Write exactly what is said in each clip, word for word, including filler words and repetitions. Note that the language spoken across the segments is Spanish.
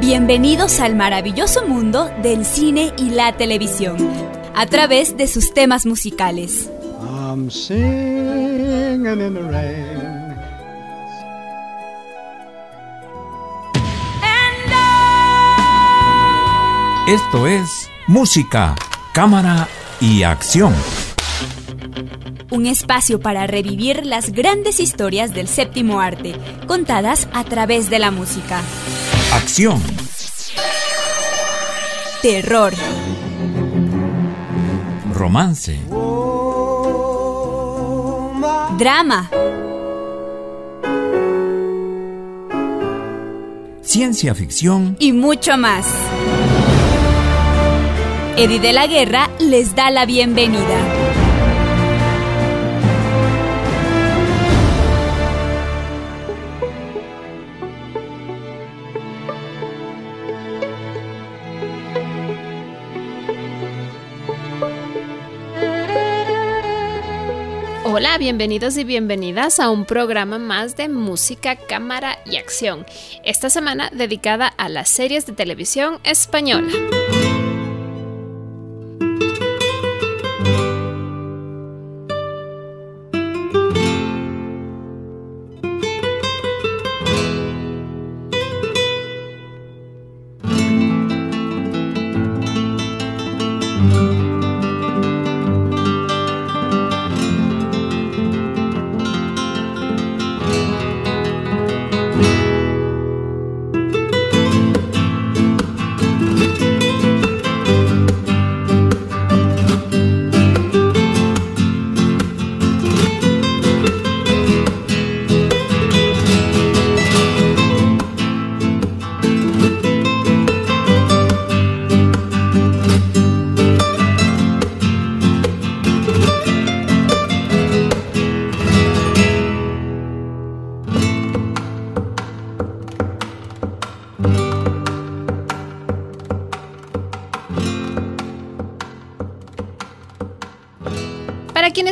Bienvenidos al maravilloso mundo del cine y la televisión, a través de sus temas musicales. I'm singing in the rain. Esto es Música, Cámara y Acción. Un espacio para revivir las grandes historias del séptimo arte, contadas a través de la música. Acción. Terror. Romance. Drama. Ciencia ficción. Y mucho más. Eddy de la Guerra les da la bienvenida. Hola, bienvenidos y bienvenidas a un programa más de Música, Cámara y Acción, esta semana dedicada a las series de televisión española.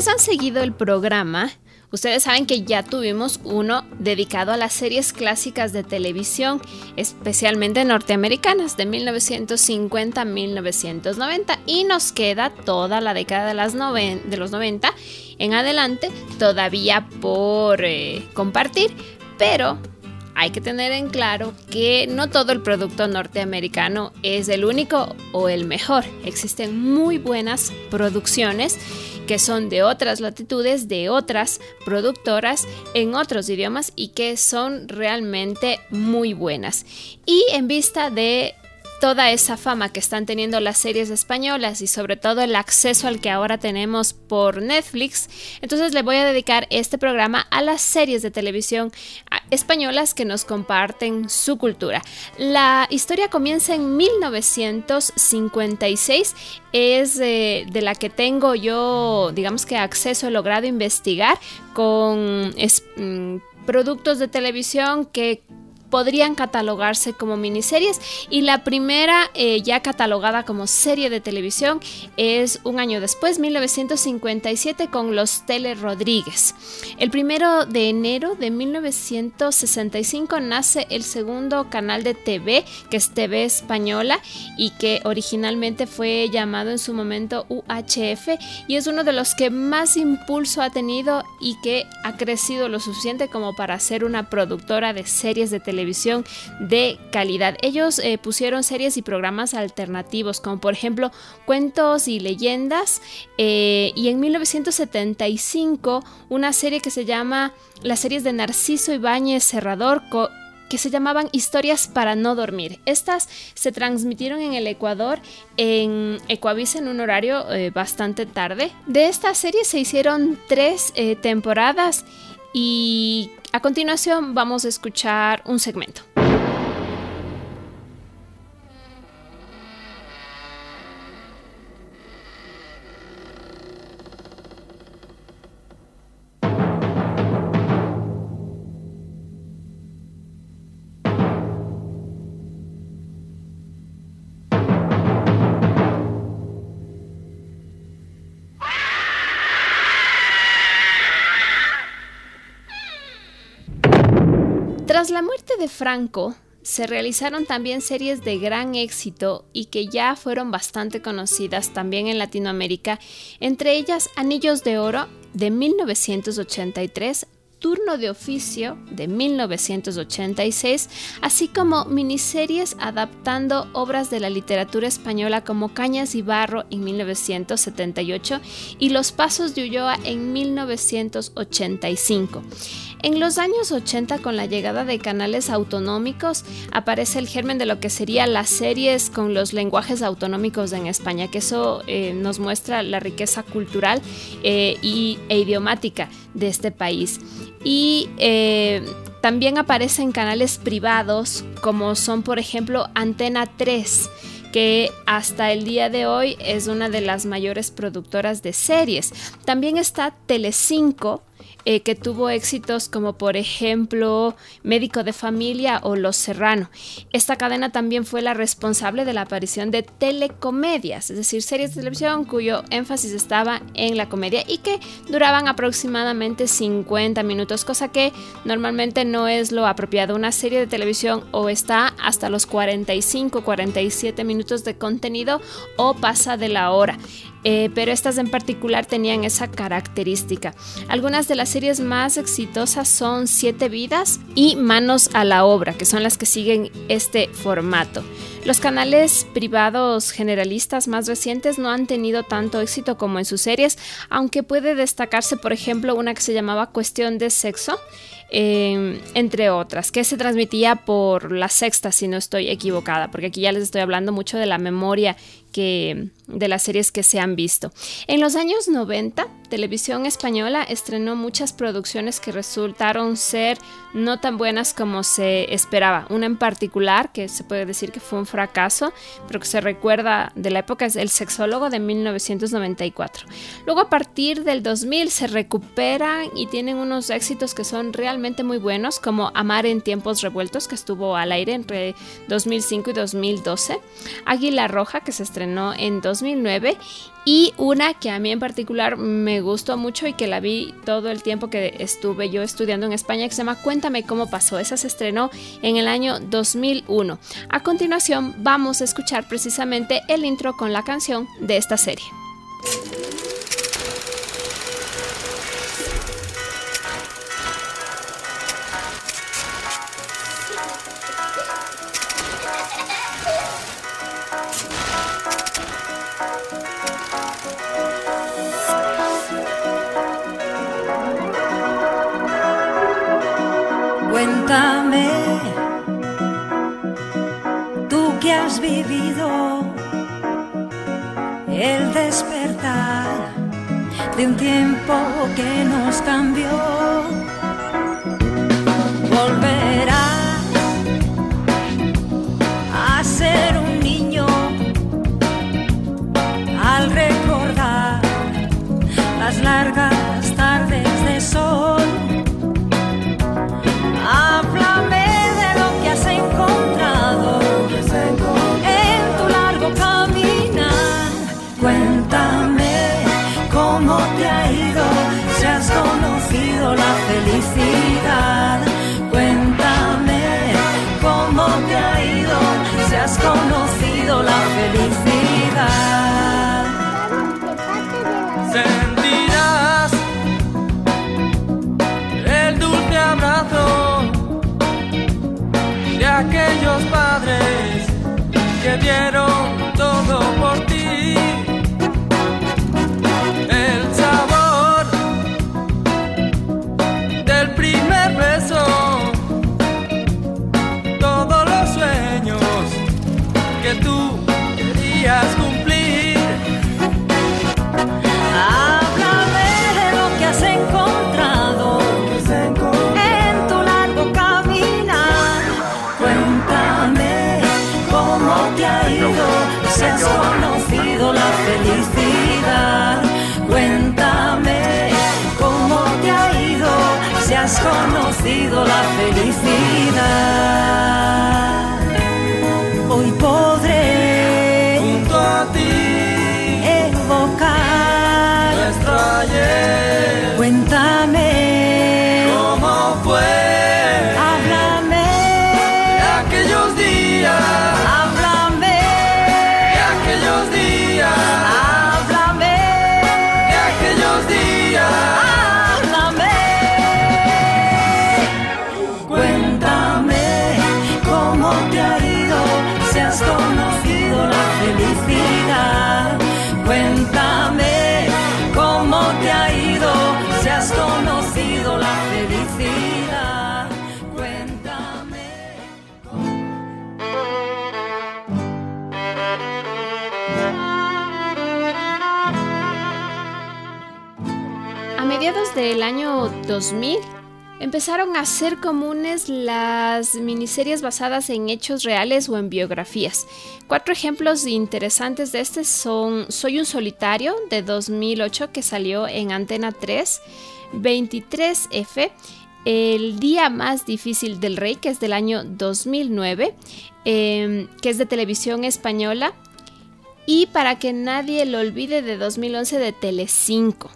Han seguido el programa, ustedes saben que ya tuvimos uno dedicado a las series clásicas de televisión, especialmente norteamericanas, de mil novecientos cincuenta a mil novecientos noventa, y nos queda toda la década de, las noven- de los noventa en adelante todavía por eh, compartir, pero hay que tener en claro que no todo el producto norteamericano es el único o el mejor. Existen muy buenas producciones que son de otras latitudes, de otras productoras, en otros idiomas y que son realmente muy buenas. Y en vista de toda esa fama que están teniendo las series españolas y sobre todo el acceso al que ahora tenemos por Netflix, entonces le voy a dedicar este programa a las series de televisión españolas que nos comparten su cultura. La historia comienza en mil novecientos cincuenta y seis, es eh, de la que tengo yo, digamos que acceso, he logrado investigar con es, mmm, productos de televisión que podrían catalogarse como miniseries, y la primera eh, ya catalogada como serie de televisión es un año después, mil novecientos cincuenta y siete, con Los Tele Rodríguez. El primero de enero de mil novecientos sesenta y cinco nace el segundo canal de T V, que es T V Española, y que originalmente fue llamado en su momento U H F, y es uno de los que más impulso ha tenido y que ha crecido lo suficiente como para ser una productora de series de televisión televisión de calidad. Ellos eh, pusieron series y programas alternativos, como por ejemplo Cuentos y Leyendas, eh, y en mil novecientos setenta y cinco una serie que se llama las series de Narciso Ibáñez Serrador, co- que se llamaban Historias para no dormir. Estas se transmitieron en el Ecuador, en Ecuavisa, en un horario eh, bastante tarde. De esta serie se hicieron tres eh, temporadas y a continuación vamos a escuchar un segmento. Tras la muerte de Franco, Se realizaron también series de gran éxito y que ya fueron bastante conocidas también en Latinoamérica, entre ellas Anillos de Oro de mil novecientos ochenta y tres, Turno de Oficio de mil novecientos ochenta y seis, así como miniseries adaptando obras de la literatura española como Cañas y Barro en mil novecientos setenta y ocho y Los Pasos de Ulloa en mil novecientos ochenta y cinco. En los años ochenta, con la llegada de canales autonómicos, aparece el germen de lo que serían las series con los lenguajes autonómicos en España, que eso eh, nos muestra la riqueza cultural eh, y, e idiomática de este país. Y eh, también aparecen canales privados, como son, por ejemplo, Antena tres, que hasta el día de hoy es una de las mayores productoras de series. También está Telecinco, Eh, que tuvo éxitos como por ejemplo Médico de Familia o Los Serrano. Esta cadena también fue la responsable de la aparición de telecomedias, es decir, series de televisión cuyo énfasis estaba en la comedia y que duraban aproximadamente cincuenta minutos, cosa que normalmente no es lo apropiado. Una serie de televisión o está hasta los cuarenta y cinco, cuarenta y siete minutos de contenido o pasa de la hora. Eh, pero estas en particular tenían esa característica. Algunas de las series más exitosas son Siete Vidas y Manos a la Obra, que son las que siguen este formato. Los canales privados generalistas más recientes no han tenido tanto éxito como en sus series, aunque puede destacarse, por ejemplo, una que se llamaba Cuestión de Sexo, Eh, entre otras, que se transmitía por la Sexta, si no estoy equivocada, porque aquí ya les estoy hablando mucho de la memoria que, de las series que se han visto. En los años noventa, Televisión Española estrenó muchas producciones que resultaron ser no tan buenas como se esperaba. Una en particular, que se puede decir que fue un fracaso, pero que se recuerda de la época, es El Sexólogo de mil novecientos noventa y cuatro. Luego, a partir del dos mil, se recuperan y tienen unos éxitos que son realmente muy buenos, como Amar en Tiempos Revueltos, que estuvo al aire entre dos mil cinco y dos mil doce, Águila Roja, que se estrenó en dos mil nueve, y una que a mí en particular me gustó mucho y que la vi todo el tiempo que estuve yo estudiando en España, que se llama Cuéntame cómo pasó. Esa se estrenó en el año dos mil uno. A continuación vamos a escuchar precisamente el intro con la canción de esta serie. Cuéntame, tú que has vivido el despertar de un tiempo que nos cambió. Volverá a ser un niño al recordar las largas tardes de sol. Háblame de lo que has encontrado en tu largo caminar. Cuéntame cómo te ha ido, si has conocido la felicidad. Cuéntame cómo te ha ido, si has conocido la felicidad. Sentirás el dulce abrazo aquellos padres que dieron todo por ti, el sabor del primer beso, todos los sueños que tú querías cumplir. Háblame de lo que has encontrado en tu largo caminar. Cuéntame cómo te ha ido, si has conocido la felicidad. Cuéntame cómo te ha ido, si has conocido la felicidad. Hoy podré junto a ti evocar nuestro ayer. Cuéntame cómo fue. Háblame. Yo te ha ido, si has conocido la felicidad. Cuéntame cómo. A mediados del año dos mil empezaron a ser comunes las miniseries basadas en hechos reales o en biografías. Cuatro ejemplos interesantes de este son Soy un solitario, de dos mil ocho, que salió en Antena tres, veintitrés F, El día más difícil del Rey, que es del año dos mil nueve, eh, que es de Televisión Española, y Para que nadie lo olvide, de dos mil once, de Telecinco.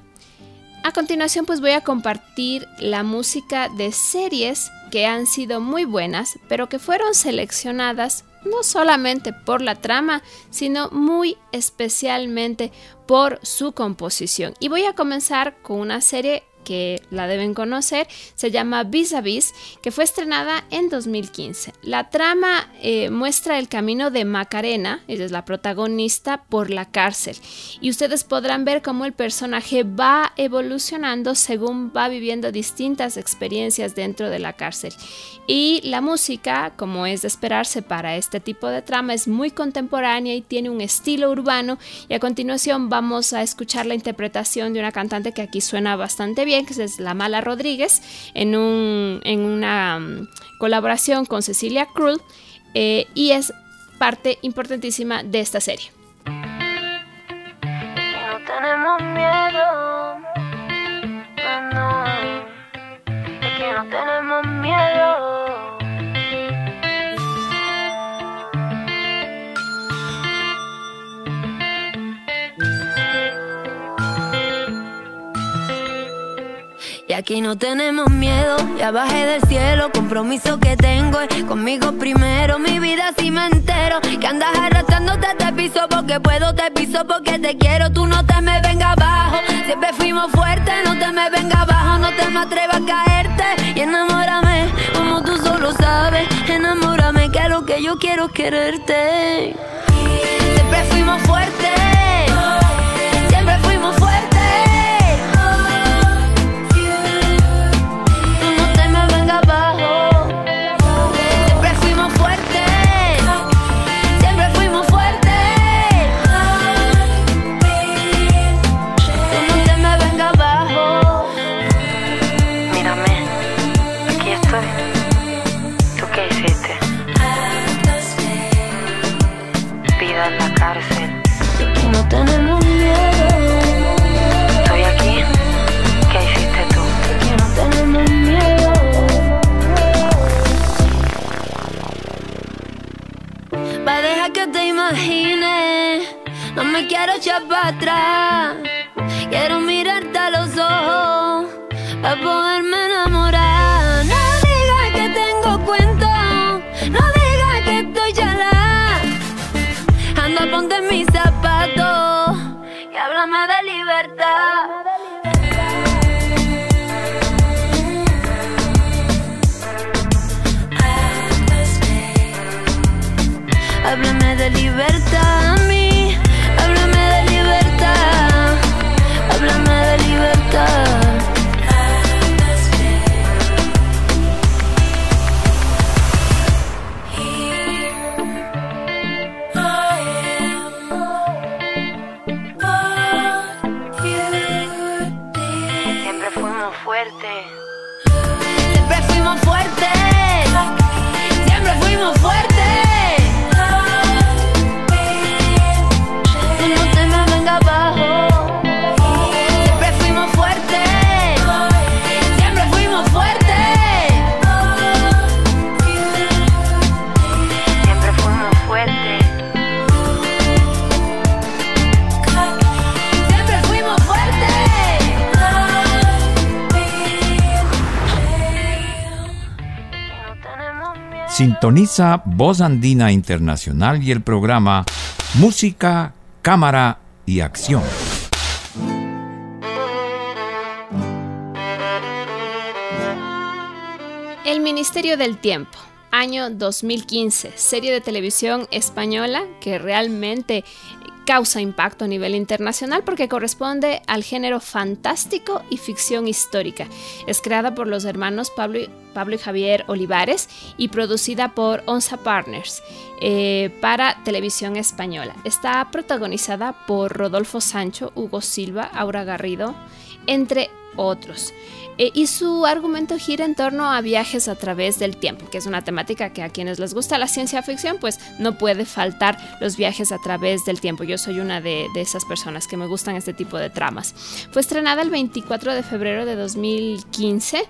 A continuación, pues voy a compartir la música de series que han sido muy buenas, pero que fueron seleccionadas no solamente por la trama, sino muy especialmente por su composición. Y voy a comenzar con una serie que la deben conocer, se llama Vis a Vis, que fue estrenada en dos mil quince. La trama eh, muestra el camino de Macarena, ella es la protagonista, por la cárcel, y ustedes podrán ver cómo el personaje va evolucionando según va viviendo distintas experiencias dentro de la cárcel. Y la música, como es de esperarse para este tipo de trama, es muy contemporánea y tiene un estilo urbano, y a continuación vamos a escuchar la interpretación de una cantante que aquí suena bastante bien, que es la mala Rodríguez, en, un, en una um, colaboración con Cecilia Krull, eh, y es parte importantísima de esta serie. No tenemos miedo, no, no, es que no tenemos miedo. Y aquí no tenemos miedo, ya bajé del cielo, compromiso que tengo es conmigo primero, mi vida si me entero, que andas arrastrándote, te piso porque puedo, te piso porque te quiero, tú no te me vengas abajo, siempre fuimos fuertes, no te me vengas abajo, no te me atrevas a caerte, y enamórame, como tú solo sabes, enamórame, que lo que yo quiero es quererte, siempre fuimos fuertes, siempre fuimos fuertes. No me quiero echar para atrás, quiero mirarte a los ojos para poderme enamorar. No digas que tengo cuento, no digas que estoy chalada. Anda, ponte en mis zapatos y háblame de libertad. Háblame de libertad. Sintoniza Voz Andina Internacional y el programa Música, Cámara y Acción. El Ministerio del Tiempo, año dos mil quince, serie de televisión española que realmente causa impacto a nivel internacional porque corresponde al género fantástico y ficción histórica. Es creada por los hermanos Pablo y, Pablo y Javier Olivares y producida por Onza Partners eh, para Televisión Española. Está protagonizada por Rodolfo Sancho, Hugo Silva, Aura Garrido, entre otros. Eh, y su argumento gira en torno a viajes a través del tiempo, que es una temática que a quienes les gusta la ciencia ficción, pues no puede faltar los viajes a través del tiempo. Yo soy una de, de esas personas que me gustan este tipo de tramas. Fue estrenada el veinticuatro de febrero de dos mil quince.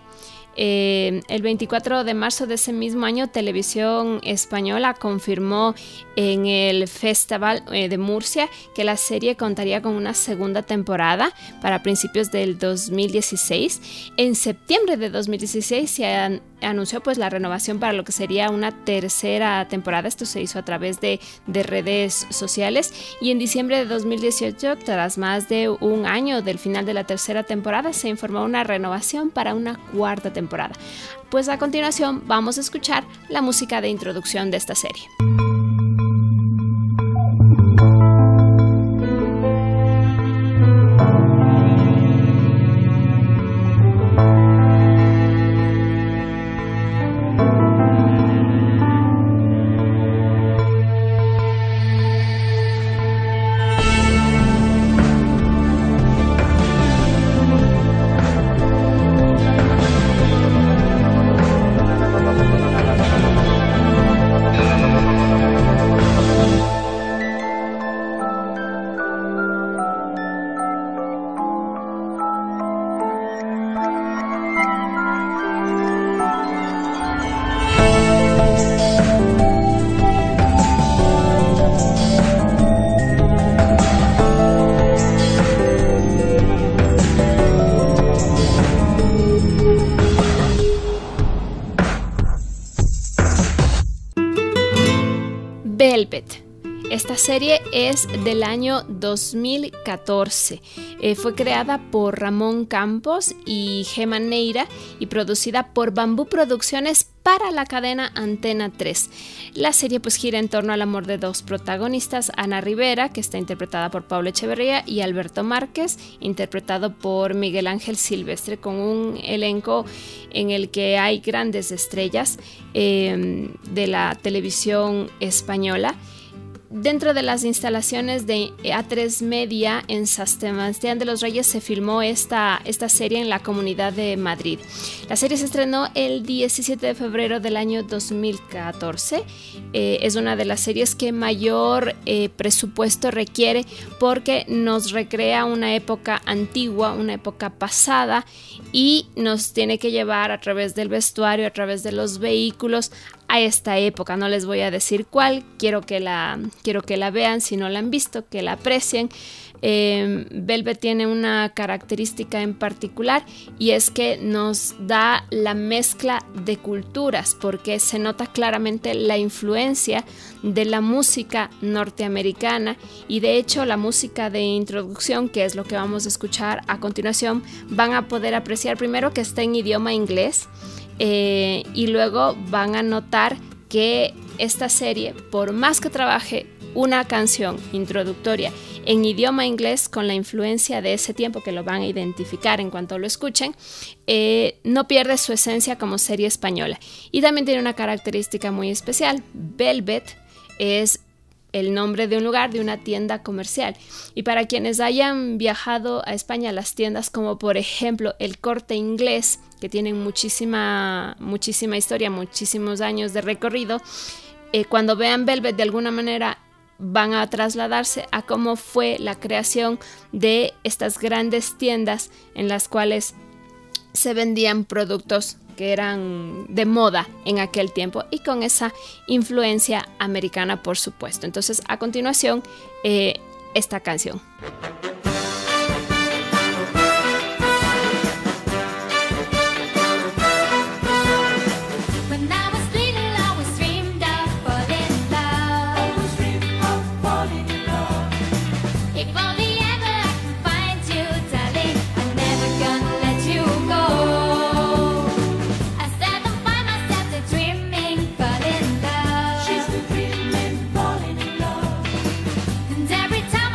Eh, el veinticuatro de marzo de ese mismo año, Televisión Española confirmó en el Festival eh, de Murcia que la serie contaría con una segunda temporada para principios del dos mil dieciséis. En septiembre de dos mil dieciséis se han anunció pues la renovación para lo que sería una tercera temporada. Esto se hizo a través de, de redes sociales, y en diciembre de dos mil dieciocho, tras más de un año del final de la tercera temporada, se informó una renovación para una cuarta temporada. Pues a continuación vamos a escuchar la música de introducción de esta serie. Velvet. Esta serie es del año dos mil catorce. Eh, fue creada por Ramón Campos y Gemma Neira y producida por Bambú Producciones para la cadena Antena tres. La serie pues gira en torno al amor de dos protagonistas, Ana Rivera, que está interpretada por Pablo Echeverría, y Alberto Márquez, interpretado por Miguel Ángel Silvestre, con un elenco en el que hay grandes estrellas eh, de la televisión española. Dentro de las instalaciones de A tres Media en San Sebastián de los Reyes se filmó esta, esta serie en la Comunidad de Madrid. La serie se estrenó el diecisiete de febrero del año dos mil catorce. Eh, es una de las series que mayor eh, presupuesto requiere porque nos recrea una época antigua, una época pasada, y nos tiene que llevar a través del vestuario, a través de los vehículos, a esta época. No les voy a decir cuál, quiero que la, quiero que la vean, si no la han visto, que la aprecien. Eh, Velvet tiene una característica en particular, y es que nos da la mezcla de culturas, porque se nota claramente la influencia de la música norteamericana, y de hecho la música de introducción, que es lo que vamos a escuchar a continuación, van a poder apreciar primero que está en idioma inglés. Eh, y luego van a notar que esta serie, por más que trabaje una canción introductoria en idioma inglés con la influencia de ese tiempo, que lo van a identificar en cuanto lo escuchen, eh, no pierde su esencia como serie española. Y también tiene una característica muy especial. Velvet es el nombre de un lugar, de una tienda comercial. Y para quienes hayan viajado a España, las tiendas como por ejemplo el Corte Inglés, que tienen muchísima, muchísima historia, muchísimos años de recorrido, eh, cuando vean Velvet de alguna manera van a trasladarse a cómo fue la creación de estas grandes tiendas en las cuales se vendían productos que eran de moda en aquel tiempo y con esa influencia americana, por supuesto. Entonces, a continuación, eh, esta canción. Every time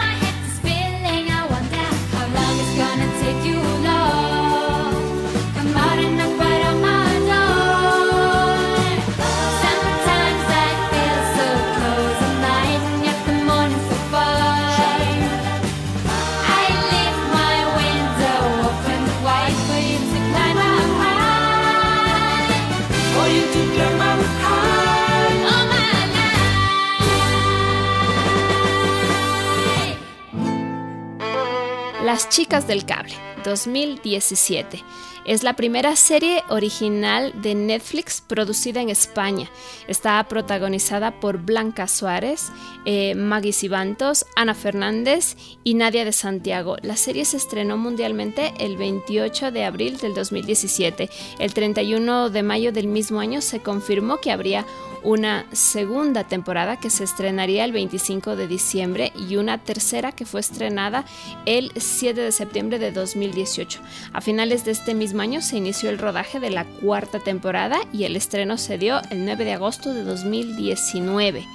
Las Chicas del Cable, dos mil diecisiete. Es la primera serie original de Netflix producida en España. Está protagonizada por Blanca Suárez, eh, Maggie Sibantos, Ana Fernández y Nadia de Santiago. La serie se estrenó mundialmente el veintiocho de abril del dos mil diecisiete. El treinta y uno de mayo del mismo año se confirmó que habría una segunda temporada que se estrenaría el veinticinco de diciembre y una tercera que fue estrenada el siete de septiembre de dos mil dieciocho. A finales de este mismo año se inició el rodaje de la cuarta temporada y el estreno se dio el nueve de agosto de dos mil diecinueve.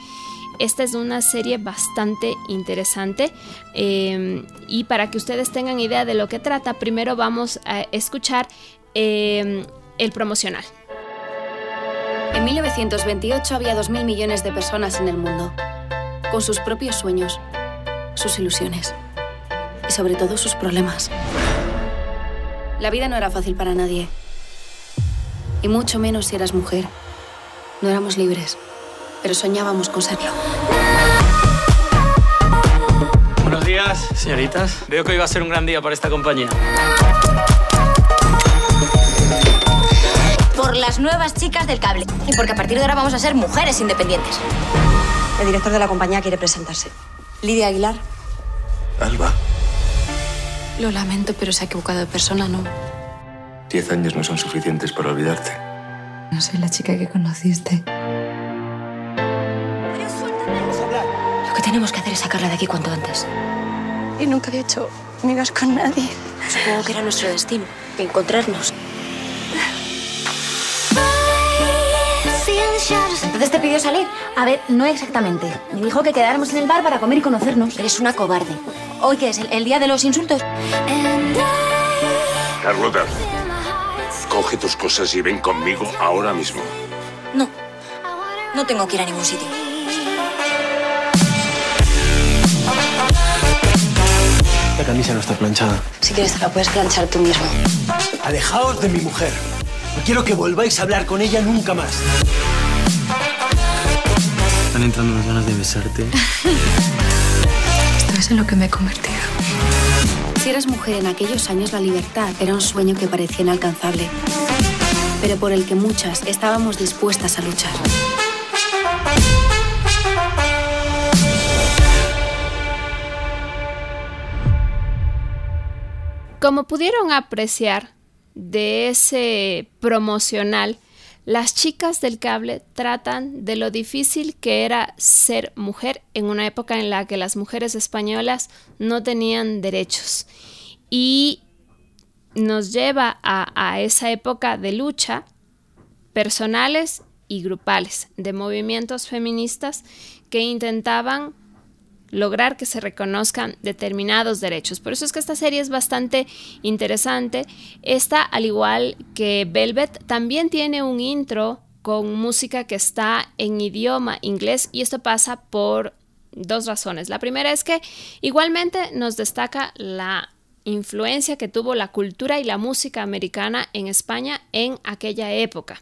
Esta es una serie bastante interesante eh, y para que ustedes tengan idea de lo que trata, primero vamos a escuchar eh, el promocional. En mil novecientos veintiocho había dos mil millones de personas en el mundo, con sus propios sueños, sus ilusiones y sobre todo sus problemas. La vida no era fácil para nadie, y mucho menos si eras mujer. No éramos libres, pero soñábamos con serlo. Buenos días, señoritas. Veo que hoy va a ser un gran día para esta compañía. Por las nuevas chicas del cable. Y porque a partir de ahora vamos a ser mujeres independientes. El director de la compañía quiere presentarse. Lidia Aguilar. Alba. Lo lamento, pero se ha equivocado de persona, ¿no? Diez años no son suficientes para olvidarte. No soy la chica que conociste. Pero suéltame. Vamos a hablar. Lo que tenemos que hacer es sacarla de aquí cuanto antes. Y nunca había hecho migas con nadie. Supongo que era nuestro destino, que encontrarnos. ¿Entonces te pidió salir? A ver, no exactamente. Me dijo que quedáramos en el bar para comer y conocernos. Eres una cobarde. ¿Hoy qué es? ¿El, el día de los insultos? Carlota, coge tus cosas y ven conmigo ahora mismo. No, no tengo que ir a ningún sitio. La camisa no está planchada. Si quieres te la puedes planchar tú mismo. Alejaos de mi mujer. No quiero que volváis a hablar con ella nunca más. Están entrando unas ganas de besarte. Esto es en lo que me he convertido. Si eras mujer en aquellos años, la libertad era un sueño que parecía inalcanzable, pero por el que muchas estábamos dispuestas a luchar. Como pudieron apreciar de ese promocional, Las Chicas del Cable tratan de lo difícil que era ser mujer en una época en la que las mujeres españolas no tenían derechos, y nos lleva a, a esa época de lucha personales y grupales de movimientos feministas que intentaban lograr que se reconozcan determinados derechos. Por eso es que esta serie es bastante interesante. Esta, al igual que Velvet, también tiene un intro con música que está en idioma inglés, y esto pasa por dos razones. La primera es que igualmente nos destaca la influencia que tuvo la cultura y la música americana en España en aquella época.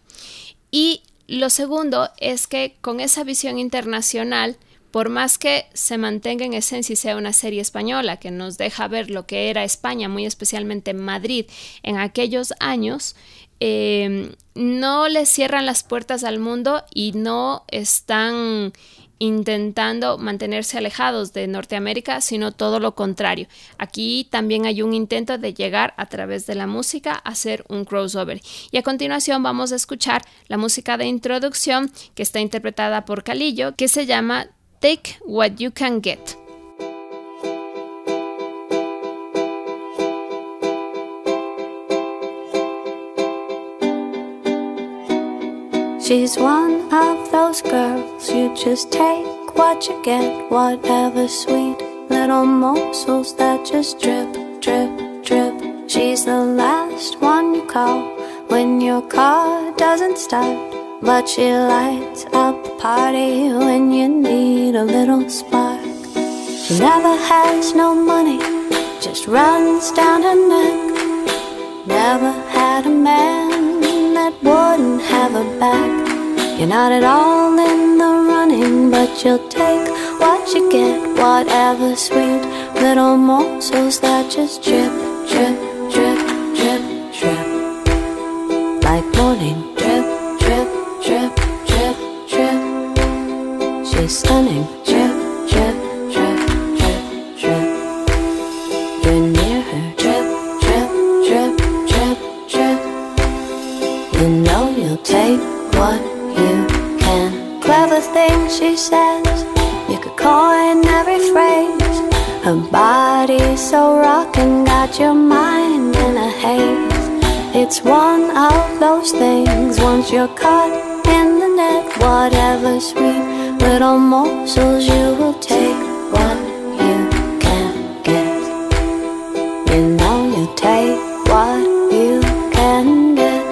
Y lo segundo es que con esa visión internacional, por más que se mantenga en esencia y sea una serie española que nos deja ver lo que era España, muy especialmente Madrid, en aquellos años, eh, no le cierran las puertas al mundo y no están intentando mantenerse alejados de Norteamérica, sino todo lo contrario. Aquí también hay un intento de llegar a través de la música a hacer un crossover. Y a continuación vamos a escuchar la música de introducción que está interpretada por Calillo, que se llama Take What You Can Get. She's one of those girls, you just take what you get, whatever sweet little morsels that just drip, drip, drip. She's the last one you call when your car doesn't start, but she lights up the party when you need a little spark. She never has no money, just runs down her neck. Never had a man that wouldn't have her back. You're not at all in the running, but you'll take what you get, whatever sweet little morsels that just drip, drip, drip, drip, drip, like morning drip, drip, drip, drip, drip. She's stunning drip, drip, drip, drip, drip. You're near her drip, drip, drip, drip, drip. You know you'll take what you can. Clever things she says, you could coin every phrase. Her body's so rockin', got your mind in a haze. It's one of those things, once you're caught in the net, whatever sweet little morsels you will take, what you can get. You know you take what you can get.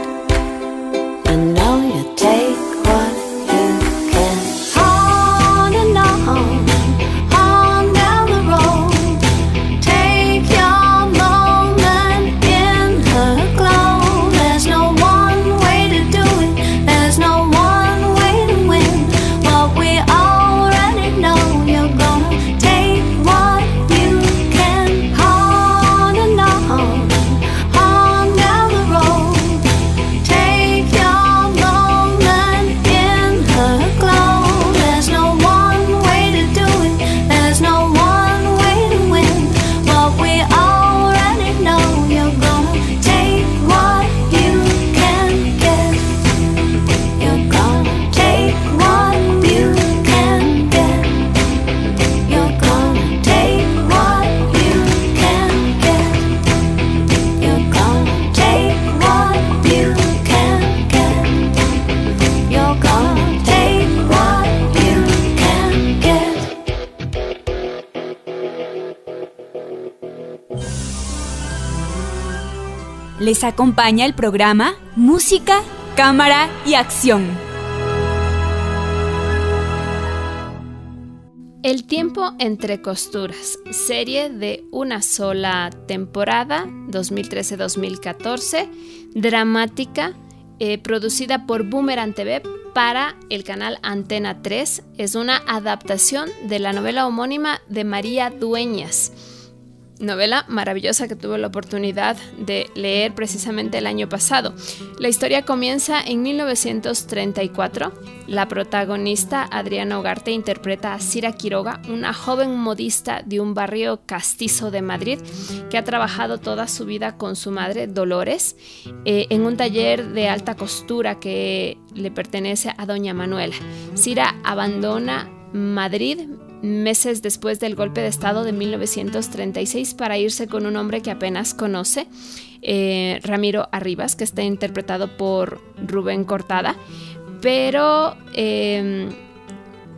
You know you take what you can. On and on. Les acompaña el programa Música, Cámara y Acción. El tiempo entre costuras, serie de una sola temporada, dos mil trece a dos mil catorce, dramática, eh, producida por Boomerang T V para el canal Antena tres. Es una adaptación de la novela homónima de María Dueñas. Novela maravillosa que tuve la oportunidad de leer precisamente el año pasado. La historia comienza en mil novecientos treinta y cuatro. La protagonista, Adriana Ugarte, interpreta a Cira Quiroga, una joven modista de un barrio castizo de Madrid que ha trabajado toda su vida con su madre, Dolores, eh, en un taller de alta costura que le pertenece a doña Manuela. Cira abandona Madrid meses después del golpe de estado de mil novecientos treinta y seis para irse con un hombre que apenas conoce, eh, Ramiro Arribas, que está interpretado por Rubén Cortada, pero eh,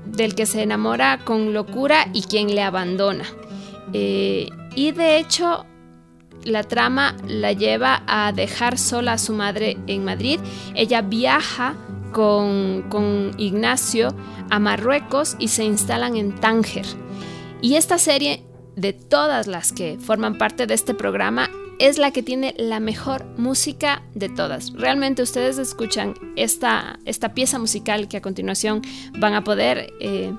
del que se enamora con locura y quien le abandona. Eh, y de hecho la trama la lleva a dejar sola a su madre en Madrid. Ella viaja Con, con Ignacio a Marruecos y se instalan en Tánger. Y esta serie, de todas las que forman parte de este programa, es la que tiene la mejor música de todas. Realmente ustedes escuchan esta, esta pieza musical que a continuación van a poder eh,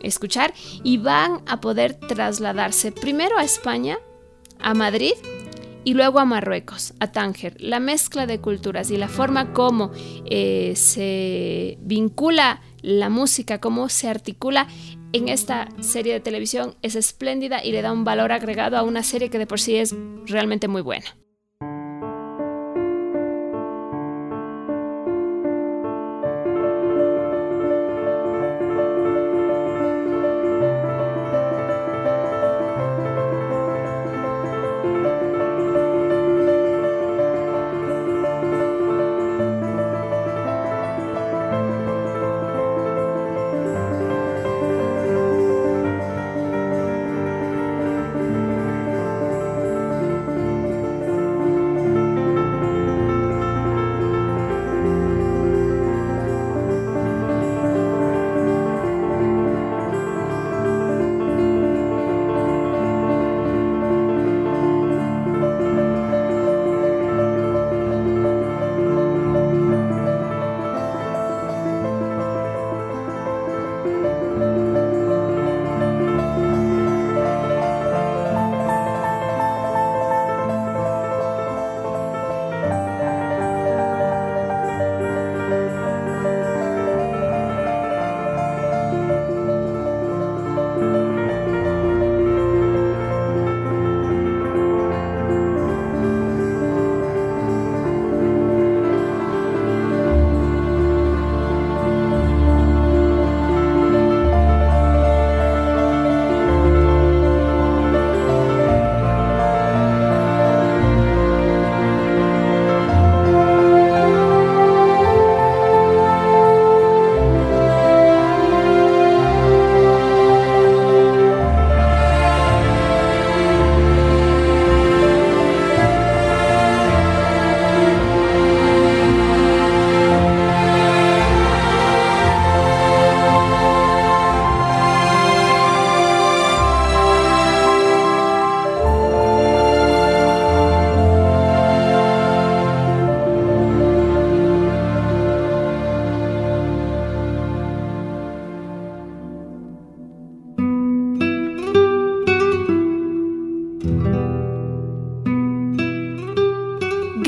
escuchar y van a poder trasladarse primero a España, a Madrid, y luego a Marruecos, a Tánger. La mezcla de culturas y la forma como eh, se vincula la música, cómo se articula en esta serie de televisión es espléndida y le da un valor agregado a una serie que de por sí es realmente muy buena.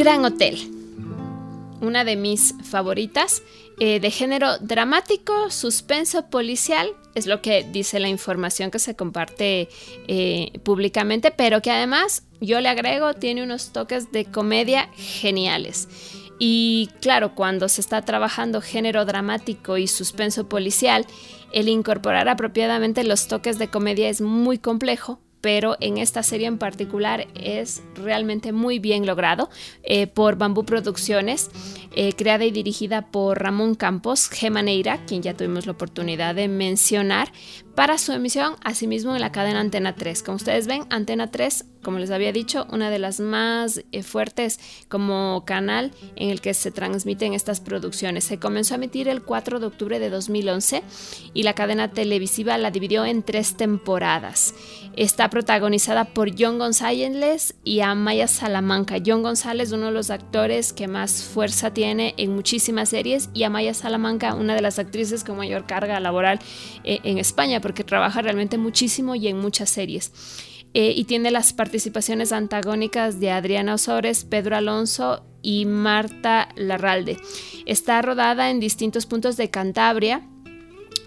Gran Hotel, una de mis favoritas, eh, de género dramático, suspenso, policial, es lo que dice la información que se comparte eh, públicamente, pero que además, yo le agrego, tiene unos toques de comedia geniales. Y claro, cuando se está trabajando género dramático y suspenso policial, el incorporar apropiadamente los toques de comedia es muy complejo, pero en esta serie en particular es realmente muy bien logrado eh, por Bambú Producciones, eh, creada y dirigida por Ramón Campos, Gema Neira, quien ya tuvimos la oportunidad de mencionar, para su emisión asimismo en la cadena Antena tres. Como ustedes ven, Antena tres, como les había dicho, una de las más eh, fuertes como canal en el que se transmiten estas producciones. Se comenzó a emitir el cuatro de octubre de dos mil once y la cadena televisiva la dividió en tres temporadas. Está protagonizada por Jon González y Amaya Salamanca. Jon González, uno de los actores que más fuerza tiene en muchísimas series, y Amaya Salamanca, una de las actrices con mayor carga laboral eh, en España, porque trabaja realmente muchísimo y en muchas series. Eh, y tiene las participaciones antagónicas de Adriana Osores, Pedro Alonso y Marta Larralde. Está rodada en distintos puntos de Cantabria,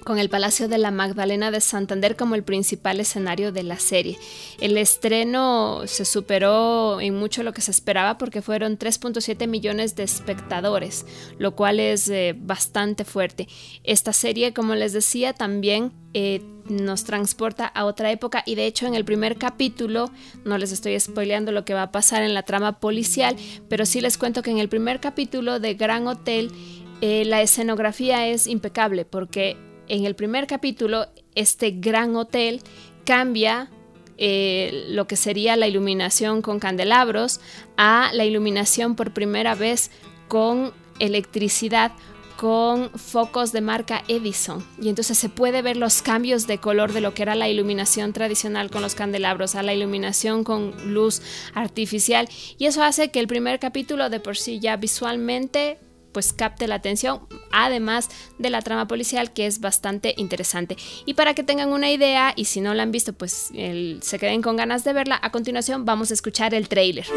con el Palacio de la Magdalena de Santander como el principal escenario de la serie. El estreno se superó en mucho lo que se esperaba, porque fueron tres punto siete millones de espectadores, lo cual es eh, bastante fuerte. Esta serie, como les decía, también eh, nos transporta a otra época, y de hecho en el primer capítulo, no les estoy spoileando lo que va a pasar en la trama policial, pero sí les cuento que en el primer capítulo de Gran Hotel eh, la escenografía es impecable, porque en el primer capítulo, este gran hotel cambia eh, lo que sería la iluminación con candelabros a la iluminación por primera vez con electricidad, con focos de marca Edison. Y entonces se puede ver los cambios de color de lo que era la iluminación tradicional con los candelabros a la iluminación con luz artificial. Y eso hace que el primer capítulo de por sí ya visualmente pues capte la atención, además de la trama policial, que es bastante interesante. Y para que tengan una idea, y si no la han visto, pues el, se queden con ganas de verla, a continuación vamos a escuchar el tráiler.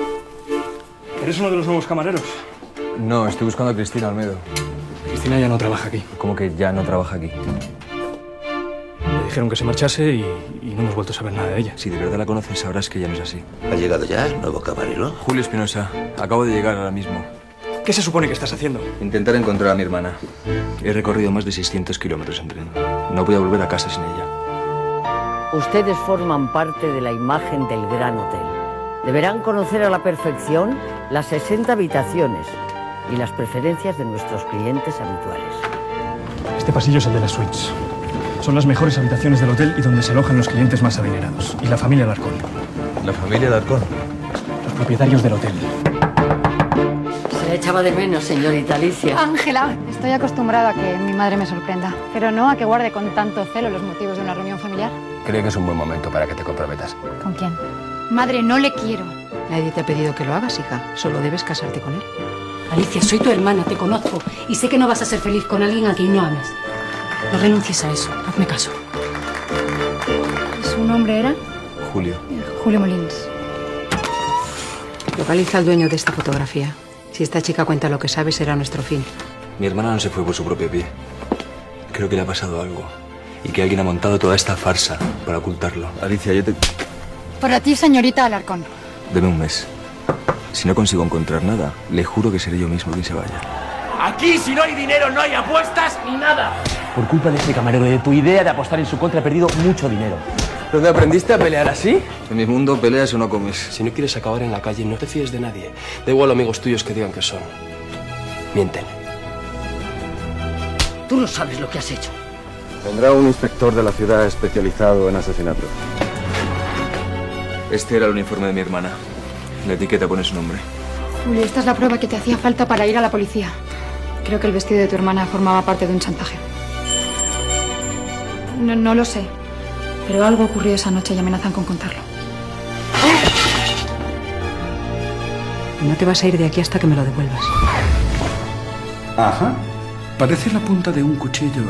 ¿Eres uno de los nuevos camareros? No, estoy buscando a Cristina Almedo. Cristina ya no trabaja aquí. ¿Cómo que ya no trabaja aquí? Le dijeron que se marchase y, y no hemos vuelto a saber nada de ella. Si de verdad la conoces, sabrás que ya no es así. ¿Ha llegado ya el nuevo camarero? Julio Espinosa, acabo de llegar ahora mismo. ¿Qué se supone que estás haciendo? Intentar encontrar a mi hermana. He recorrido más de seiscientos kilómetros en tren. No voy a volver a casa sin ella. Ustedes forman parte de la imagen del Gran Hotel. Deberán conocer a la perfección las sesenta habitaciones y las preferencias de nuestros clientes habituales. Este pasillo es el de las suites. Son las mejores habitaciones del hotel y donde se alojan los clientes más adinerados. Y la familia Alarcón. ¿La familia Alarcón? Los propietarios del hotel. La echaba de menos, señorita Alicia. Ángela, estoy acostumbrada a que mi madre me sorprenda, pero no a que guarde con tanto celo los motivos de una reunión familiar. Creo que es un buen momento para que te comprometas. ¿Con quién? Madre, no le quiero. Nadie te ha pedido que lo hagas, hija. Solo debes casarte con él. Alicia, soy tu hermana, te conozco, y sé que no vas a ser feliz con alguien a quien no ames. No renuncies a eso, hazme caso. ¿Su nombre era? Julio. Julio Molins. Localiza al dueño de esta fotografía. Si esta chica cuenta lo que sabe, será nuestro fin. Mi hermana no se fue por su propio pie. Creo que le ha pasado algo. Y que alguien ha montado toda esta farsa para ocultarlo. Alicia, yo te... Para ti, señorita Alarcón. Deme un mes. Si no consigo encontrar nada, le juro que seré yo mismo quien se vaya. Aquí, si no hay dinero, no hay apuestas ni nada. Por culpa de ese camarero y de tu idea de apostar en su contra, he perdido mucho dinero. ¿Dónde aprendiste a pelear así? En mi mundo peleas o no comes. Si no quieres acabar en la calle, no te fíes de nadie. Da igual amigos tuyos que digan que son. Mienten. Tú no sabes lo que has hecho. Vendrá un inspector de la ciudad especializado en asesinatos. Este era el uniforme de mi hermana. La etiqueta pone su nombre. Julio, esta es la prueba que te hacía falta para ir a la policía. Creo que el vestido de tu hermana formaba parte de un chantaje. No, no lo sé. Pero algo ocurrió esa noche y amenazan con contarlo. No te vas a ir de aquí hasta que me lo devuelvas. Ajá. Parece la punta de un cuchillo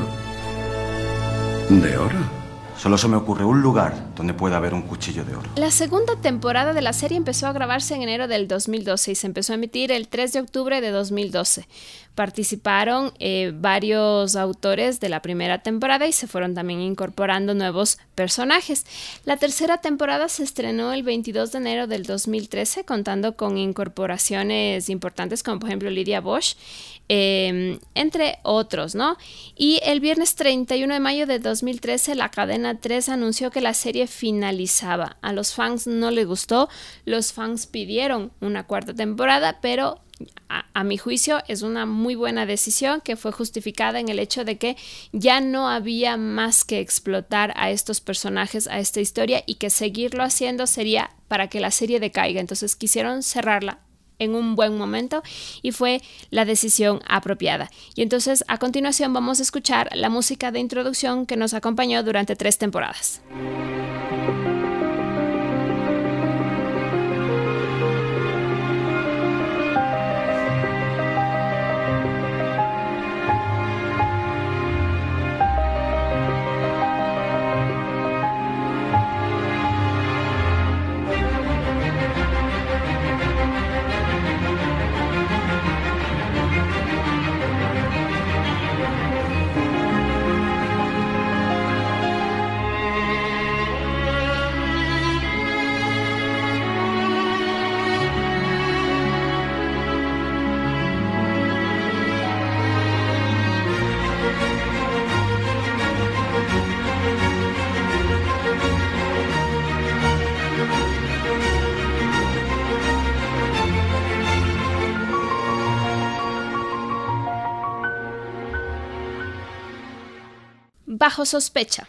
de oro. Solo se me ocurre un lugar donde pueda haber un cuchillo de oro. La segunda temporada de la serie empezó a grabarse en enero del dos mil doce y se empezó a emitir el tres de octubre de dos mil doce. Participaron eh, varios autores de la primera temporada y se fueron también incorporando nuevos personajes. La tercera temporada se estrenó el veintidós de enero del dos mil trece, contando con incorporaciones importantes como por ejemplo Lidia Bosch, eh, entre otros, ¿no? Y el viernes treinta y uno de mayo de dos mil trece la cadena tres anunció que la serie finalizaba. A los fans no les gustó, los fans pidieron una cuarta temporada, pero A, a mi juicio es una muy buena decisión que fue justificada en el hecho de que ya no había más que explotar a estos personajes, a esta historia, y que seguirlo haciendo sería para que la serie decaiga. Entonces quisieron cerrarla en un buen momento y fue la decisión apropiada. Y entonces a continuación vamos a escuchar la música de introducción que nos acompañó durante tres temporadas. Bajo sospecha,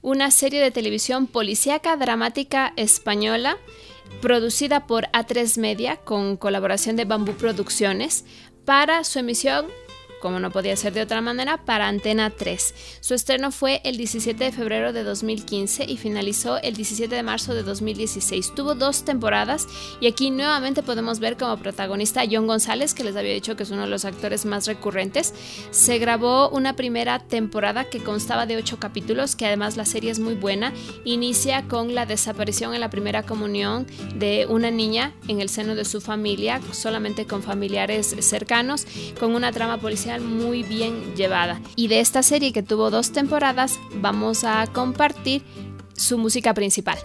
una serie de televisión policíaca dramática española producida por A tres Media con colaboración de Bambú Producciones para su emisión, como no podía ser de otra manera, para Antena tres. Su estreno fue el diecisiete de febrero de dos mil quince y finalizó el diecisiete de marzo de dos mil dieciséis. Tuvo dos temporadas y aquí nuevamente podemos ver como protagonista a Jon González, que les había dicho que es uno de los actores más recurrentes. Se grabó una primera temporada que constaba de ocho capítulos, que además la serie es muy buena. Inicia con la desaparición en la primera comunión de una niña en el seno de su familia, solamente con familiares cercanos, con una trama policial muy bien llevada. Y de esta serie, que tuvo dos temporadas, vamos a compartir su música principal.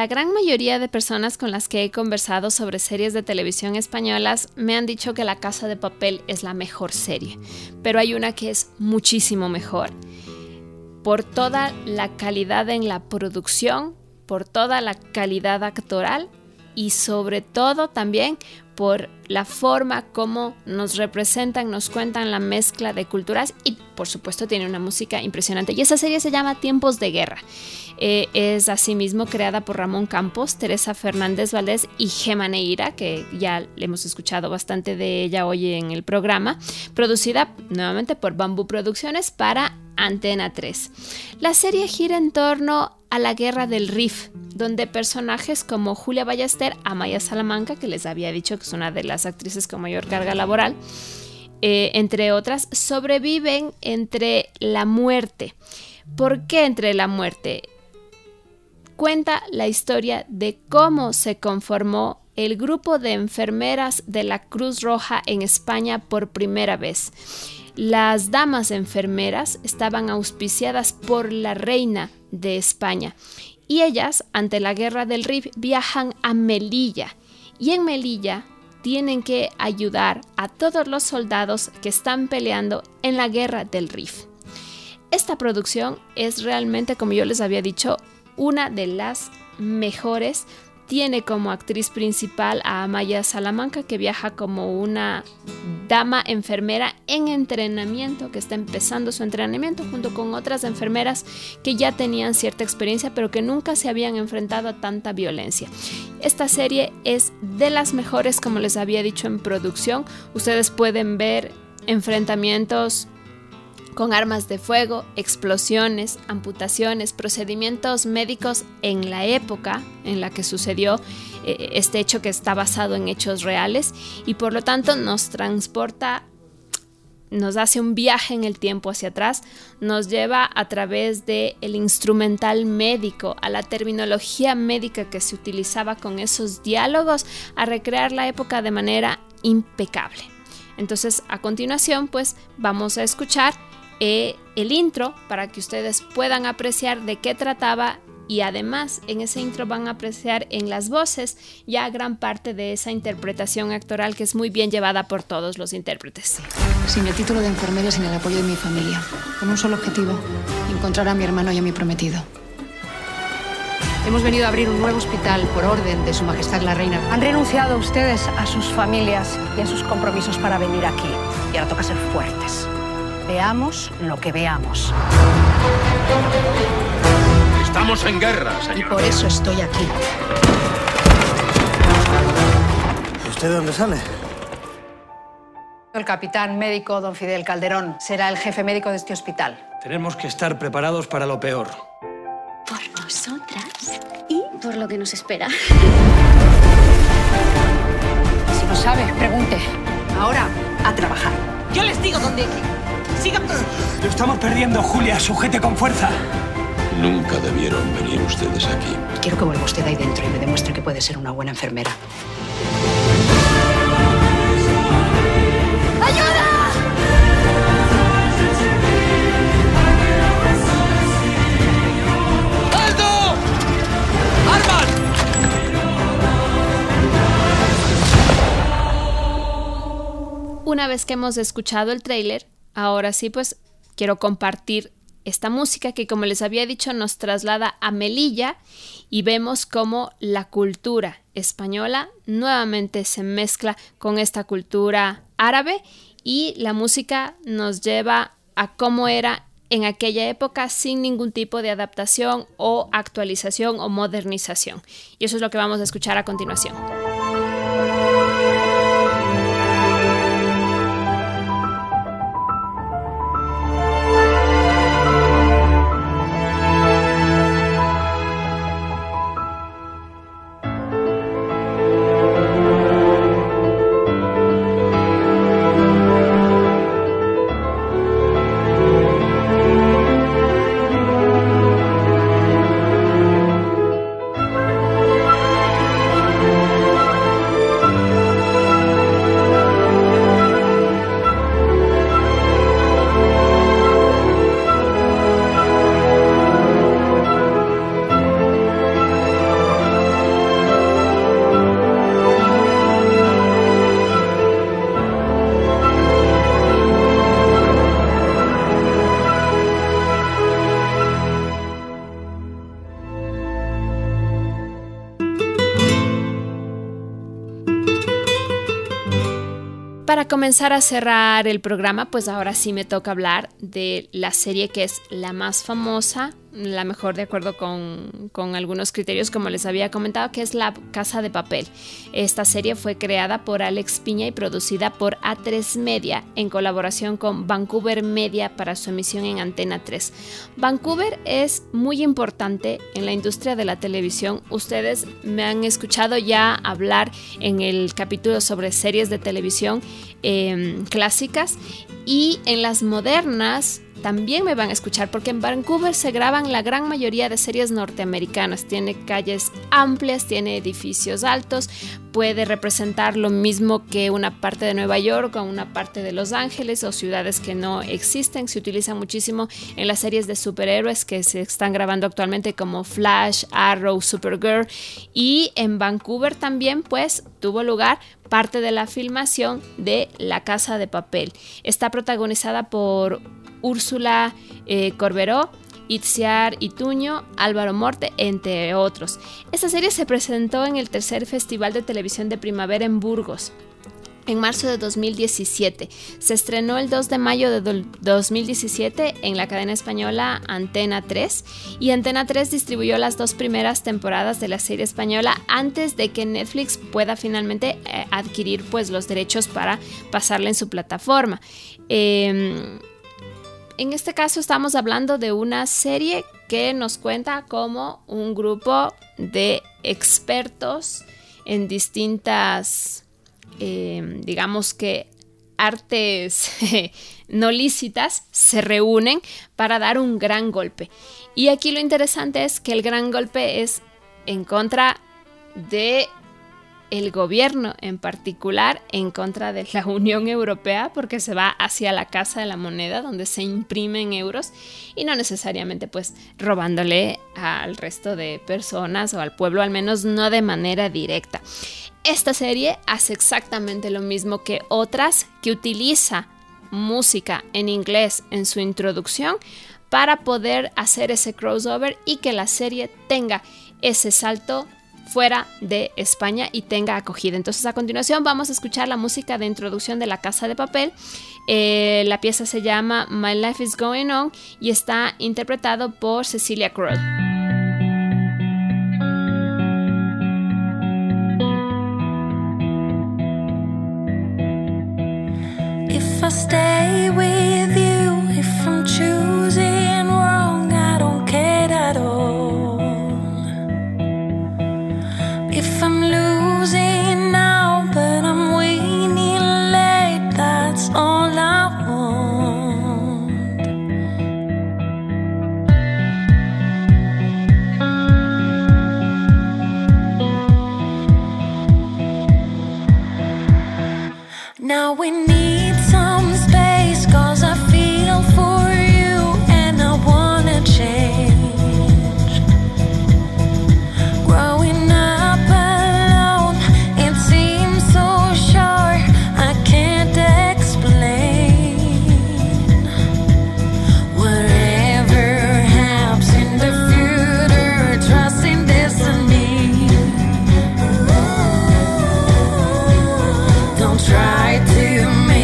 la gran mayoría de personas con las que he conversado sobre series de televisión españolas me han dicho que La Casa de Papel es la mejor serie, pero hay una que es muchísimo mejor. Por toda la calidad en la producción, por toda la calidad actoral y sobre todo también por la forma como nos representan, nos cuentan la mezcla de culturas y por supuesto tiene una música impresionante. Y esa serie se llama Tiempos de Guerra. Eh, es asimismo creada por Ramón Campos, Teresa Fernández Valdés y Gema Neira, que ya hemos escuchado bastante de ella hoy en el programa, producida nuevamente por Bambú Producciones para Antena tres. La serie gira en torno a la guerra del Rif, donde personajes como Julia Ballester, Amaya Salamanca, que les había dicho que es una de las actrices con mayor carga laboral, eh, entre otras, sobreviven entre la muerte. ¿Por qué entre la muerte? Cuenta la historia de cómo se conformó el grupo de enfermeras de la Cruz Roja en España por primera vez. Las damas enfermeras estaban auspiciadas por la reina de España y ellas, ante la guerra del Rif, viajan a Melilla y en Melilla tienen que ayudar a todos los soldados que están peleando en la guerra del Rif. Esta producción es realmente, como yo les había dicho, una de las mejores. Tiene como actriz principal a Amaya Salamanca, que viaja como una dama enfermera en entrenamiento, que está empezando su entrenamiento junto con otras enfermeras que ya tenían cierta experiencia, pero que nunca se habían enfrentado a tanta violencia. Esta serie es de las mejores, como les había dicho, en producción. Ustedes pueden ver enfrentamientos con armas de fuego, explosiones, amputaciones, procedimientos médicos en la época en la que sucedió eh, este hecho, que está basado en hechos reales y por lo tanto nos transporta, nos hace un viaje en el tiempo hacia atrás, nos lleva a través del instrumental médico, a la terminología médica que se utilizaba con esos diálogos, a recrear la época de manera impecable. Entonces, a continuación, pues vamos a escuchar Eh, el intro para que ustedes puedan apreciar de qué trataba, y además en ese intro van a apreciar en las voces ya gran parte de esa interpretación actoral que es muy bien llevada por todos los intérpretes. Sin el título de enfermera, sin el apoyo de mi familia, con un solo objetivo: encontrar a mi hermano y a mi prometido. Hemos venido a abrir un nuevo hospital por orden de Su Majestad la Reina. Han renunciado ustedes a sus familias y a sus compromisos para venir aquí, y ahora toca ser fuertes. Veamos lo que veamos. Estamos en guerra, señor. Y por eso estoy aquí. ¿Usted de dónde sale? El capitán médico don Fidel Calderón será el jefe médico de este hospital. Tenemos que estar preparados para lo peor. Por nosotras y por lo que nos espera. Si no sabe, pregunte. Ahora, a trabajar. Yo les digo dónde ir. ¡Sigan todos! Lo estamos perdiendo, Julia. Sujete con fuerza. Nunca debieron venir ustedes aquí. Quiero que vuelva usted ahí dentro y me demuestre que puede ser una buena enfermera. ¡Ayuda! ¡Alto! ¡Armas! Una vez que hemos escuchado el tráiler, ahora sí, pues quiero compartir esta música que, como les había dicho, nos traslada a Melilla y vemos cómo la cultura española nuevamente se mezcla con esta cultura árabe, y la música nos lleva a cómo era en aquella época sin ningún tipo de adaptación o actualización o modernización. Y eso es lo que vamos a escuchar a continuación. para comenzar a cerrar el programa, pues ahora sí me toca hablar de la serie que es la más famosa, la mejor de acuerdo con, con algunos criterios, como les había comentado, que es La Casa de Papel. Esta serie fue creada por Alex Piña y producida por A tres Media en colaboración con Vancouver Media para su emisión en Antena tres. Vancouver es muy importante en la industria de la televisión. Ustedes me han escuchado ya hablar en el capítulo sobre series de televisión eh, clásicas, y en las modernas también me van a escuchar, porque en Vancouver se graban la gran mayoría de series norteamericanas. Tiene calles amplias, tiene edificios altos, puede representar lo mismo que una parte de Nueva York o una parte de Los Ángeles o ciudades que no existen. Se utiliza muchísimo en las series de superhéroes que se están grabando actualmente, como Flash, Arrow, Supergirl. Y en Vancouver también pues tuvo lugar parte de la filmación de La Casa de Papel. Está protagonizada por Úrsula eh, Corberó, Itziar Ituño, Álvaro Morte, entre otros. Esta serie se presentó en el tercer Festival de Televisión de Primavera en Burgos, en marzo de dos mil diecisiete. Se estrenó el dos de mayo de dos mil diecisiete en la cadena española Antena tres, y Antena tres distribuyó las dos primeras temporadas de la serie española antes de que Netflix pueda finalmente eh, adquirir pues, los derechos para pasarla en su plataforma. Eh, En este caso estamos hablando de una serie que nos cuenta cómo un grupo de expertos en distintas, eh, digamos que artes no lícitas, se reúnen para dar un gran golpe. Y aquí lo interesante es que el gran golpe es en contra de el gobierno, en particular en contra de la Unión Europea, porque se va hacia la Casa de la Moneda, donde se imprimen euros, y no necesariamente pues robándole al resto de personas o al pueblo, al menos no de manera directa. Esta serie hace exactamente lo mismo que otras, que utiliza música en inglés en su introducción para poder hacer ese crossover y que la serie tenga ese salto fuera de España y tenga acogida. Entonces, a continuación vamos a escuchar la música de introducción de La Casa de Papel. Eh, la pieza se llama My Life is Going On y está interpretado por Cecilia Kroll. If I stay with you, if I'm choosing wrong, I don't care at all. If I'm losing now, but I'm winning late, that's all I want. Now we need some space, 'cause I feel for you and I wanna change. Growing up to me.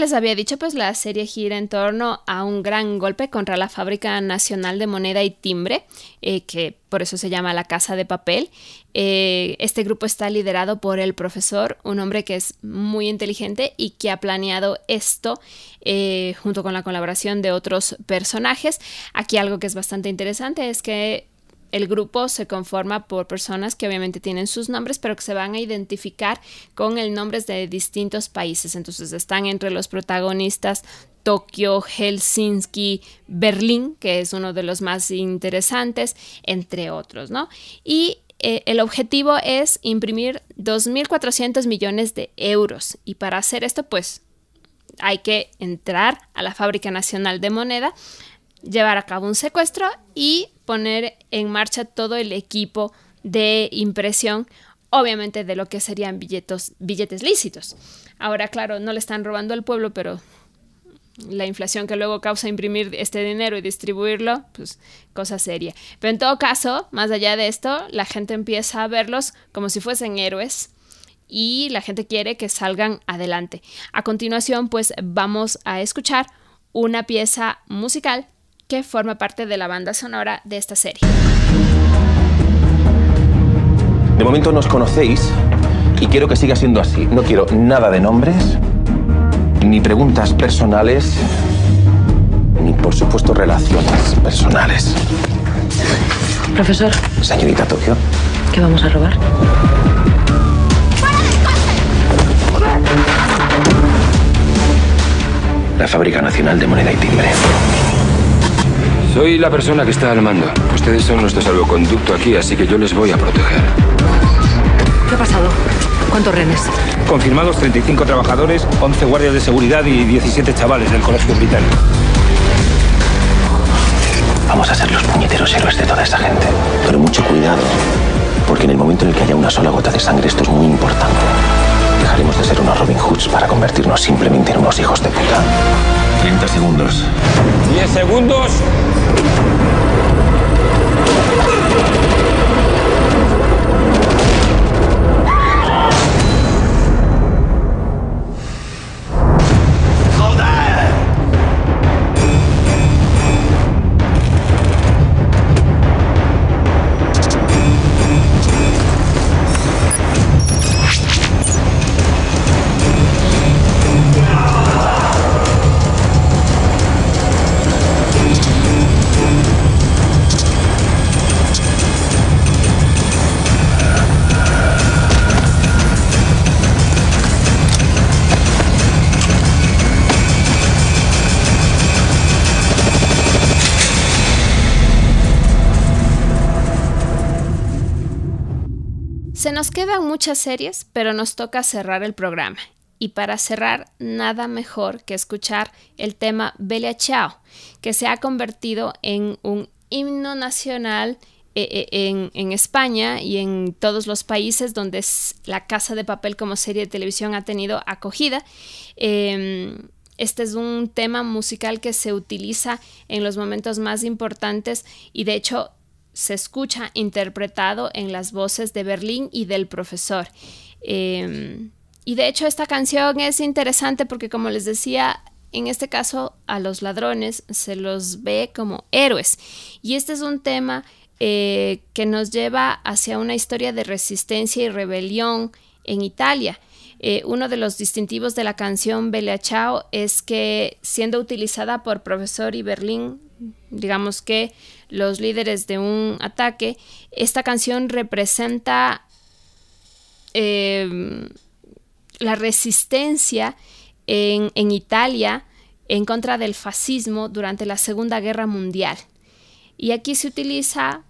les había dicho, pues la serie gira en torno a un gran golpe contra la Fábrica Nacional de Moneda y Timbre, eh, que por eso se llama La Casa de Papel. Eh, este grupo está liderado por el profesor, un hombre que es muy inteligente y que ha planeado esto eh, junto con la colaboración de otros personajes. Aquí algo que es bastante interesante es que el grupo se conforma por personas que obviamente tienen sus nombres, pero que se van a identificar con el nombres de distintos países. Entonces están entre los protagonistas Tokio, Helsinki, Berlín, que es uno de los más interesantes, entre otros, ¿no? Y eh, el objetivo es imprimir dos mil cuatrocientos millones de euros. Y para hacer esto, pues, hay que entrar a la Fábrica Nacional de Moneda, llevar a cabo un secuestro y poner en marcha todo el equipo de impresión, obviamente de lo que serían billetes, billetes lícitos. Ahora, claro, no le están robando al pueblo, pero la inflación que luego causa imprimir este dinero y distribuirlo, pues cosa seria. Pero en todo caso, más allá de esto, la gente empieza a verlos como si fuesen héroes y la gente quiere que salgan adelante. A continuación, pues vamos a escuchar una pieza musical que forma parte de la banda sonora de esta serie. De momento nos conocéis y quiero que siga siendo así. No quiero nada de nombres, ni preguntas personales, ni por supuesto relaciones personales. Profesor. Señorita Tokio. ¿Qué vamos a robar? ¡Fuera del coche! La Fábrica Nacional de Moneda y Timbre. Soy la persona que está al mando. Ustedes son nuestro salvoconducto aquí, así que yo les voy a proteger. ¿Qué ha pasado? ¿Cuántos rehenes? Confirmados treinta y cinco trabajadores, once guardias de seguridad y diecisiete chavales del colegio británico. Vamos a ser los puñeteros héroes de toda esa gente. Pero mucho cuidado, porque en el momento en el que haya una sola gota de sangre, esto es muy importante. Dejaremos de ser unos Robin Hoods para convertirnos simplemente en unos hijos de puta. treinta segundos. diez segundos. Nos quedan muchas series, pero nos toca cerrar el programa. Y para cerrar, nada mejor que escuchar el tema Bella Ciao, que se ha convertido en un himno nacional eh, eh, en, en España y en todos los países donde La Casa de Papel como serie de televisión ha tenido acogida. Eh, Este es un tema musical que se utiliza en los momentos más importantes y de hecho se escucha interpretado en las voces de Berlín y del profesor. Eh, y de hecho esta canción es interesante porque, como les decía, en este caso a los ladrones se los ve como héroes. Y este es un tema eh, que nos lleva hacia una historia de resistencia y rebelión en Italia. Eh, uno de los distintivos de la canción Bella Ciao es que, siendo utilizada por profesor y Berlín, digamos que los líderes de un ataque, esta canción representa eh, la resistencia en, en Italia en contra del fascismo durante la Segunda Guerra Mundial. Y aquí se utiliza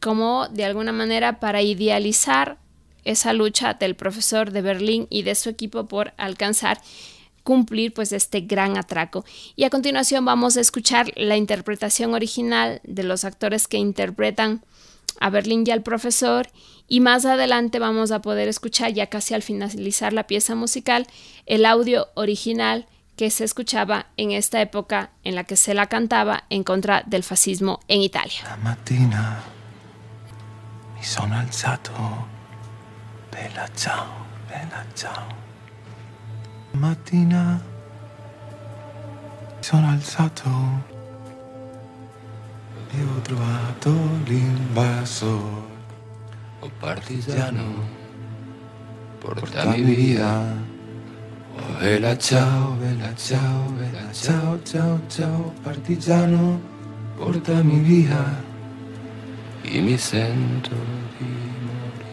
como, de alguna manera, para idealizar esa lucha del profesor, de Berlín y de su equipo por alcanzar, cumplir pues este gran atraco. Y a continuación vamos a escuchar la interpretación original de los actores que interpretan a Berlín y al profesor, y más adelante vamos a poder escuchar, ya casi al finalizar la pieza musical, el audio original que se escuchaba en esta época en la que se la cantaba en contra del fascismo en Italia. La mattina mi sono alzato, bella ciao, bella ciao. Mattina sono alzato e ho trovato l'invasor. Oh partigiano, porta mi vida. Oh vela ciao, vela ciao, vela ciao, ciao, ciao, partigiano, porta mi vida y mi sento di morire.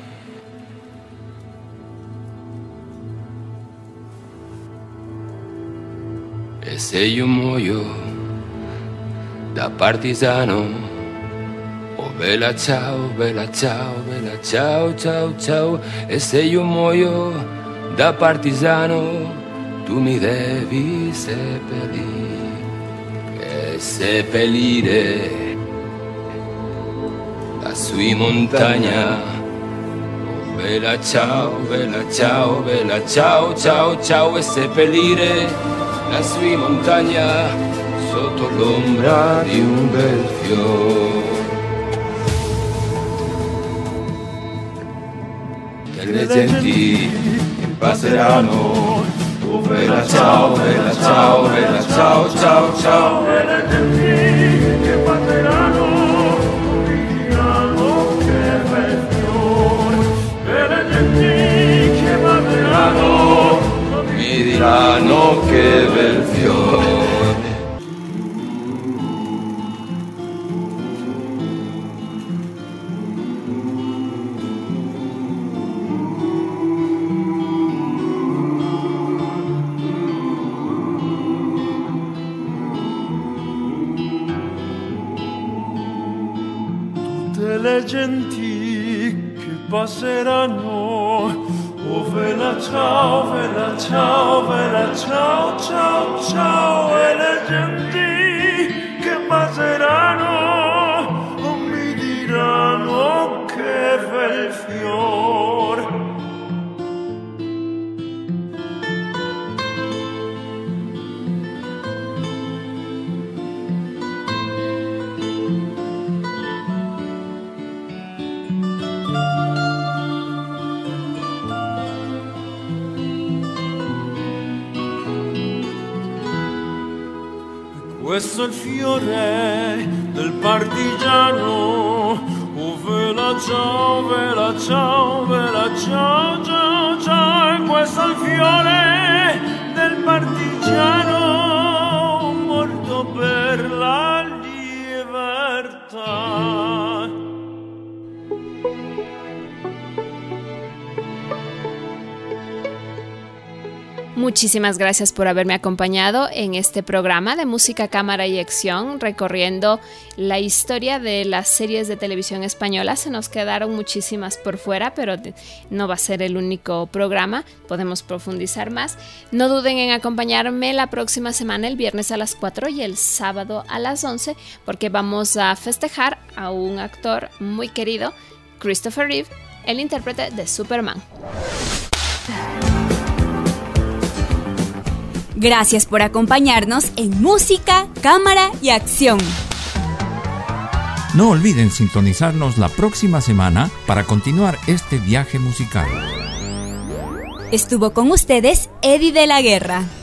E se io muoio da partigiano, oh bella ciao, bella ciao, bella ciao, ciao, ciao, e se io muoio da partigiano, tu mi devi seppellire, e seppellire la sui montagna. Bella ciao, bella ciao, bella ciao, ciao, ciao, e seppellire la sui montagna sotto l'ombra di un bel fior. Delle genti che passeranno, oh bella ciao, bella ciao, bella ciao, ciao, ciao. Delle genti che passeranno, diranno che bel fior. Delle genti che passeranno, mi diranno che bel fior. Tutte le genti che passeranno, oh vela ciao, vela ciao, vela ciao, ciao, ciao, e le genti che passeranno, oh, mi diranno che bel fior. Questo è il fiore del partigiano, oh vela ciao, vela ciao, vela ciao, ciao, ciao, e questo è il fiore del partigiano morto per la libertà. Muchísimas gracias por haberme acompañado en este programa de Música, Cámara y Acción, recorriendo la historia de las series de televisión española. Se nos quedaron muchísimas por fuera, pero no va a ser el único programa, podemos profundizar más. No duden en acompañarme la próxima semana, el viernes a las cuatro y el sábado a las once, porque vamos a festejar a un actor muy querido, Christopher Reeve, el intérprete de Superman. Gracias por acompañarnos en Música, Cámara y Acción. No olviden sintonizarnos la próxima semana para continuar este viaje musical. Estuvo con ustedes Eddy de la Guerra.